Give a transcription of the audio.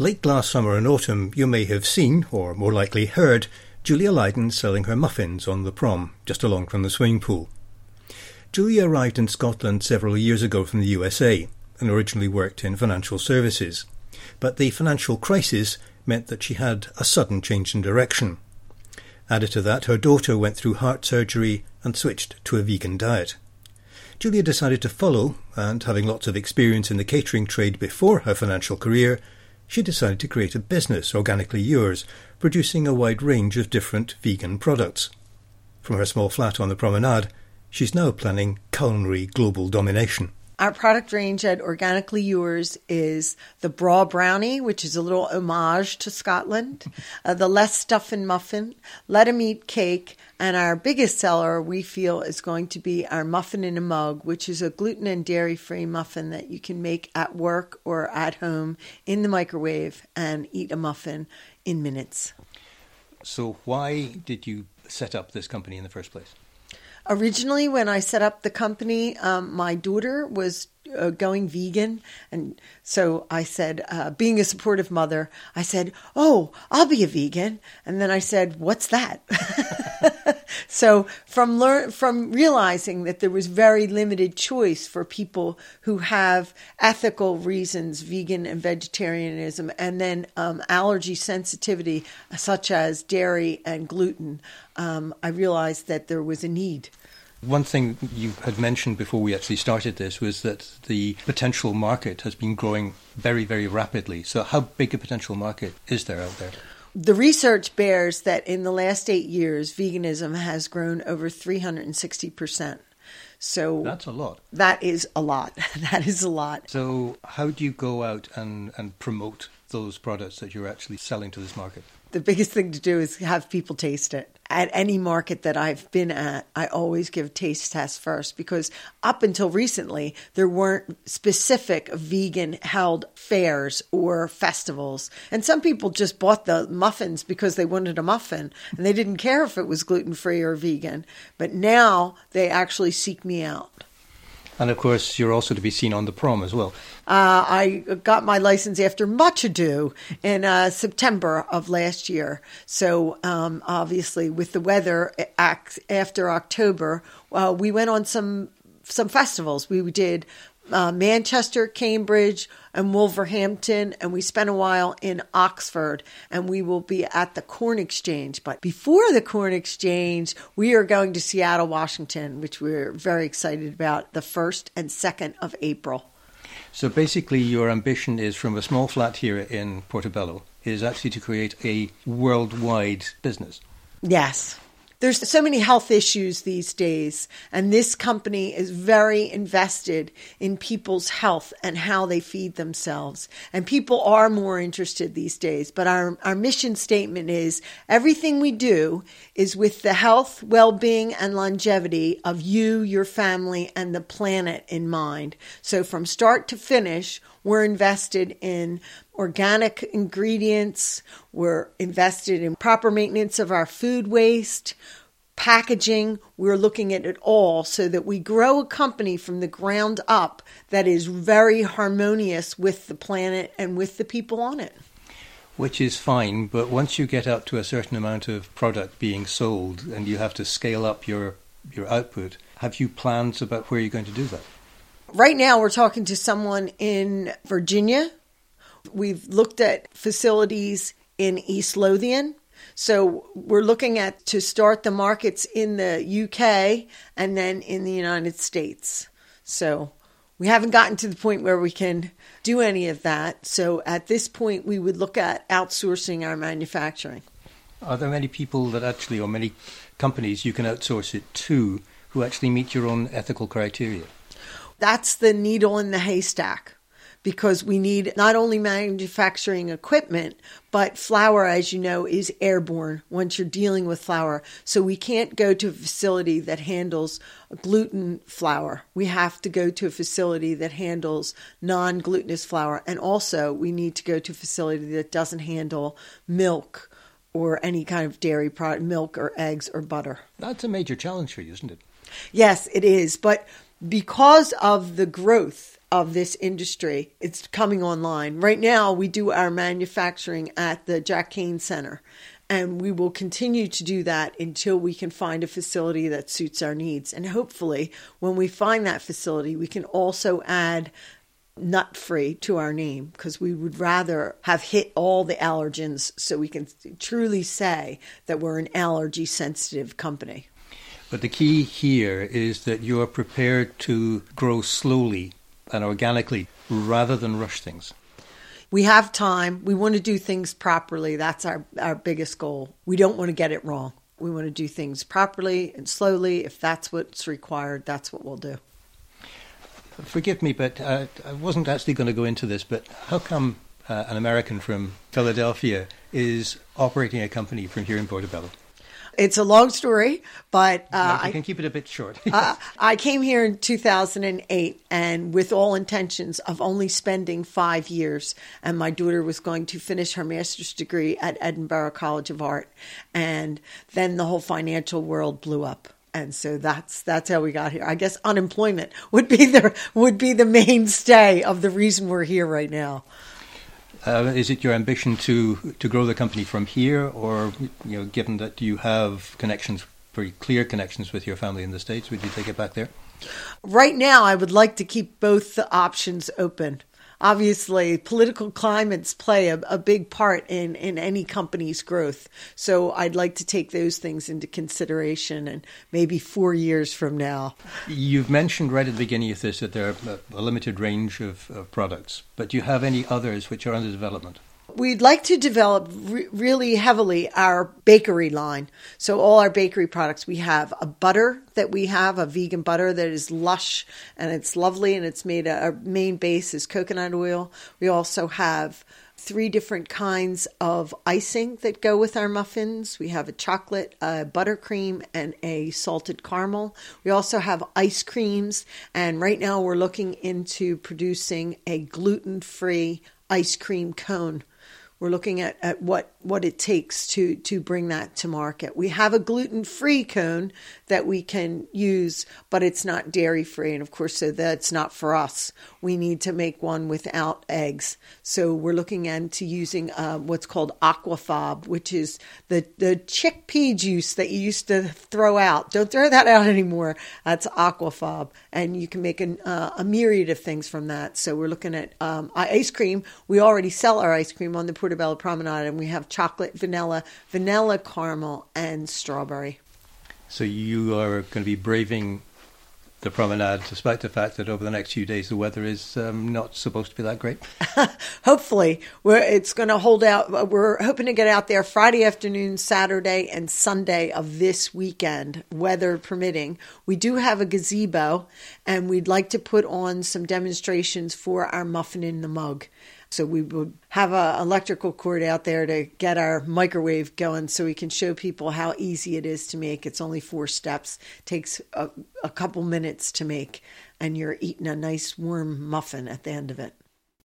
Late last summer and autumn, you may have seen, or more likely heard, Julia Lydon selling her muffins on the prom, just along from the swimming pool. Julia arrived in Scotland several years ago from the USA, and originally worked in financial services. But the financial crisis meant that she had a sudden change in direction. Added to that, her daughter went through heart surgery and switched to a vegan diet. Julia decided to follow, and having lots of experience in the catering trade before her financial career, she decided to create a business, Organically Yours, producing a wide range of different vegan products. From her small flat on the promenade, she's now planning culinary global domination. Our product range at Organically Yours is the Bra Brownie, which is a little homage to Scotland, the Less Stuffin' Muffin, Let Them Eat Cake, and our biggest seller, we feel, is going to be our Muffin in a Mug, which is a gluten and dairy-free muffin that you can make at work or at home in the microwave and eat a muffin in minutes. So why did you set up this company in the first place? Originally, when I set up the company, my daughter was going vegan. And so I said, being a supportive mother, I said, oh, I'll be a vegan. And then I said, what's that? So from realizing that there was very limited choice for people who have ethical reasons, vegan and vegetarianism, and then allergy sensitivity, such as dairy and gluten, I realized that there was a need. One thing you had mentioned before we actually started this was that the potential market has been growing very, very rapidly. So how big a potential market is there out there? The research bears that in the last 8 years, veganism has grown over 360%. So that's a lot. That is a lot. That is a lot. So how do you go out and promote those products that you're actually selling to this market? The biggest thing to do is have people taste it. At any market that I've been at, I always give taste tests first because up until recently, there weren't specific vegan-held fairs or festivals. And some people just bought the muffins because they wanted a muffin and they didn't care if it was gluten-free or vegan. But now they actually seek me out. And, of course, you're also to be seen on the prom as well. I got my license after much ado in September of last year. So, obviously, with the weather after October, we went on some festivals. We did Manchester, Cambridge, and Wolverhampton, and we spent a while in Oxford, and we will be at the Corn Exchange. But before the Corn Exchange, we are going to Seattle, Washington, which we're very excited about, the 1st and 2nd of April. So basically your ambition is from a small flat here in Portobello is actually to create a worldwide business. Yes. There's so many health issues these days, and this company is very invested in people's health and how they feed themselves. And people are more interested these days, but our mission statement is everything we do is with the health, well-being, and longevity of you, your family, and the planet in mind. So from start to finish, we're invested in organic ingredients, we're invested in proper maintenance of our food waste, packaging. We're looking at it all so that we grow a company from the ground up that is very harmonious with the planet and with the people on it. Which is fine, but once you get up to a certain amount of product being sold and you have to scale up your output, have you plans about where you're going to do that? Right now we're talking to someone in Virginia. We've looked at facilities in East Lothian. So we're looking at to start the markets in the UK and then in the United States. So we haven't gotten to the point where we can do any of that. So at this point, we would look at outsourcing our manufacturing. Are there many people that actually, or many companies you can outsource it to who actually meet your own ethical criteria? That's the needle in the haystack. Because we need not only manufacturing equipment, but flour, as you know, is airborne once you're dealing with flour. So we can't go to a facility that handles gluten flour. We have to go to a facility that handles non-glutinous flour. And also we need to go to a facility that doesn't handle milk or any kind of dairy product, milk or eggs or butter. That's a major challenge for you, isn't it? Yes, it is. But because of the growth of this industry. It's coming online. Right now, we do our manufacturing at the Jack Kane Center, and we will continue to do that until we can find a facility that suits our needs. And hopefully, when we find that facility, we can also add nut-free to our name, because we would rather have hit all the allergens so we can truly say that we're an allergy-sensitive company. But the key here is that you are prepared to grow slowly and organically rather than rush things. We have time. We want to do things properly. That's our biggest goal. We don't want to get it wrong. We want to do things properly and slowly. If that's what's required, that's what we'll do. Forgive me, but I wasn't actually going to go into this, but how come an American from Philadelphia is operating a company from here in Portobello? It's a long story, but... I can keep it a bit short. I came here in 2008 and with all intentions of only spending 5 years, and my daughter was going to finish her master's degree at Edinburgh College of Art, and then the whole financial world blew up. And so that's how we got here. I guess unemployment would be the mainstay of the reason we're here right now. Is it your ambition to grow the company from here, or, you know, given that you have connections, very clear connections with your family in the States, would you take it back there? Right now, I would like to keep both the options open. Obviously, political climates play a big part in any company's growth. So I'd like to take those things into consideration, and maybe 4 years from now. You've mentioned right at the beginning of this that there are a limited range of products, but do you have any others which are under development? We'd like to develop really heavily our bakery line. So all our bakery products, we have a butter that we have, a vegan butter that is lush and it's lovely, and it's made, our main base is coconut oil. We also have 3 different kinds of icing that go with our muffins. We have a chocolate, a buttercream, and a salted caramel. We also have ice creams. And right now we're looking into producing a gluten-free ice cream cone. We're looking at what it takes to bring that to market. We have a gluten-free cone that we can use, but it's not dairy-free. And of course, so that's not for us. We need to make one without eggs. So we're looking into using what's called aquafaba, which is the chickpea juice that you used to throw out. Don't throw that out anymore. That's aquafaba. And you can make a myriad of things from that. So we're looking at ice cream. We already sell our ice cream on the Puerto Bella Promenade, and we have chocolate, vanilla caramel, and strawberry. So you are going to be braving the promenade, despite the fact that over the next few days the weather is not supposed to be that great. Hopefully. It's going to hold out. We're hoping to get out there Friday afternoon, Saturday, and Sunday of this weekend, weather permitting. We do have a gazebo, and we'd like to put on some demonstrations for our Muffin in the Mug. So we would have an electrical cord out there to get our microwave going so we can show people how easy it is to make. It's only 4 steps, takes a couple minutes to make, and you're eating a nice warm muffin at the end of it.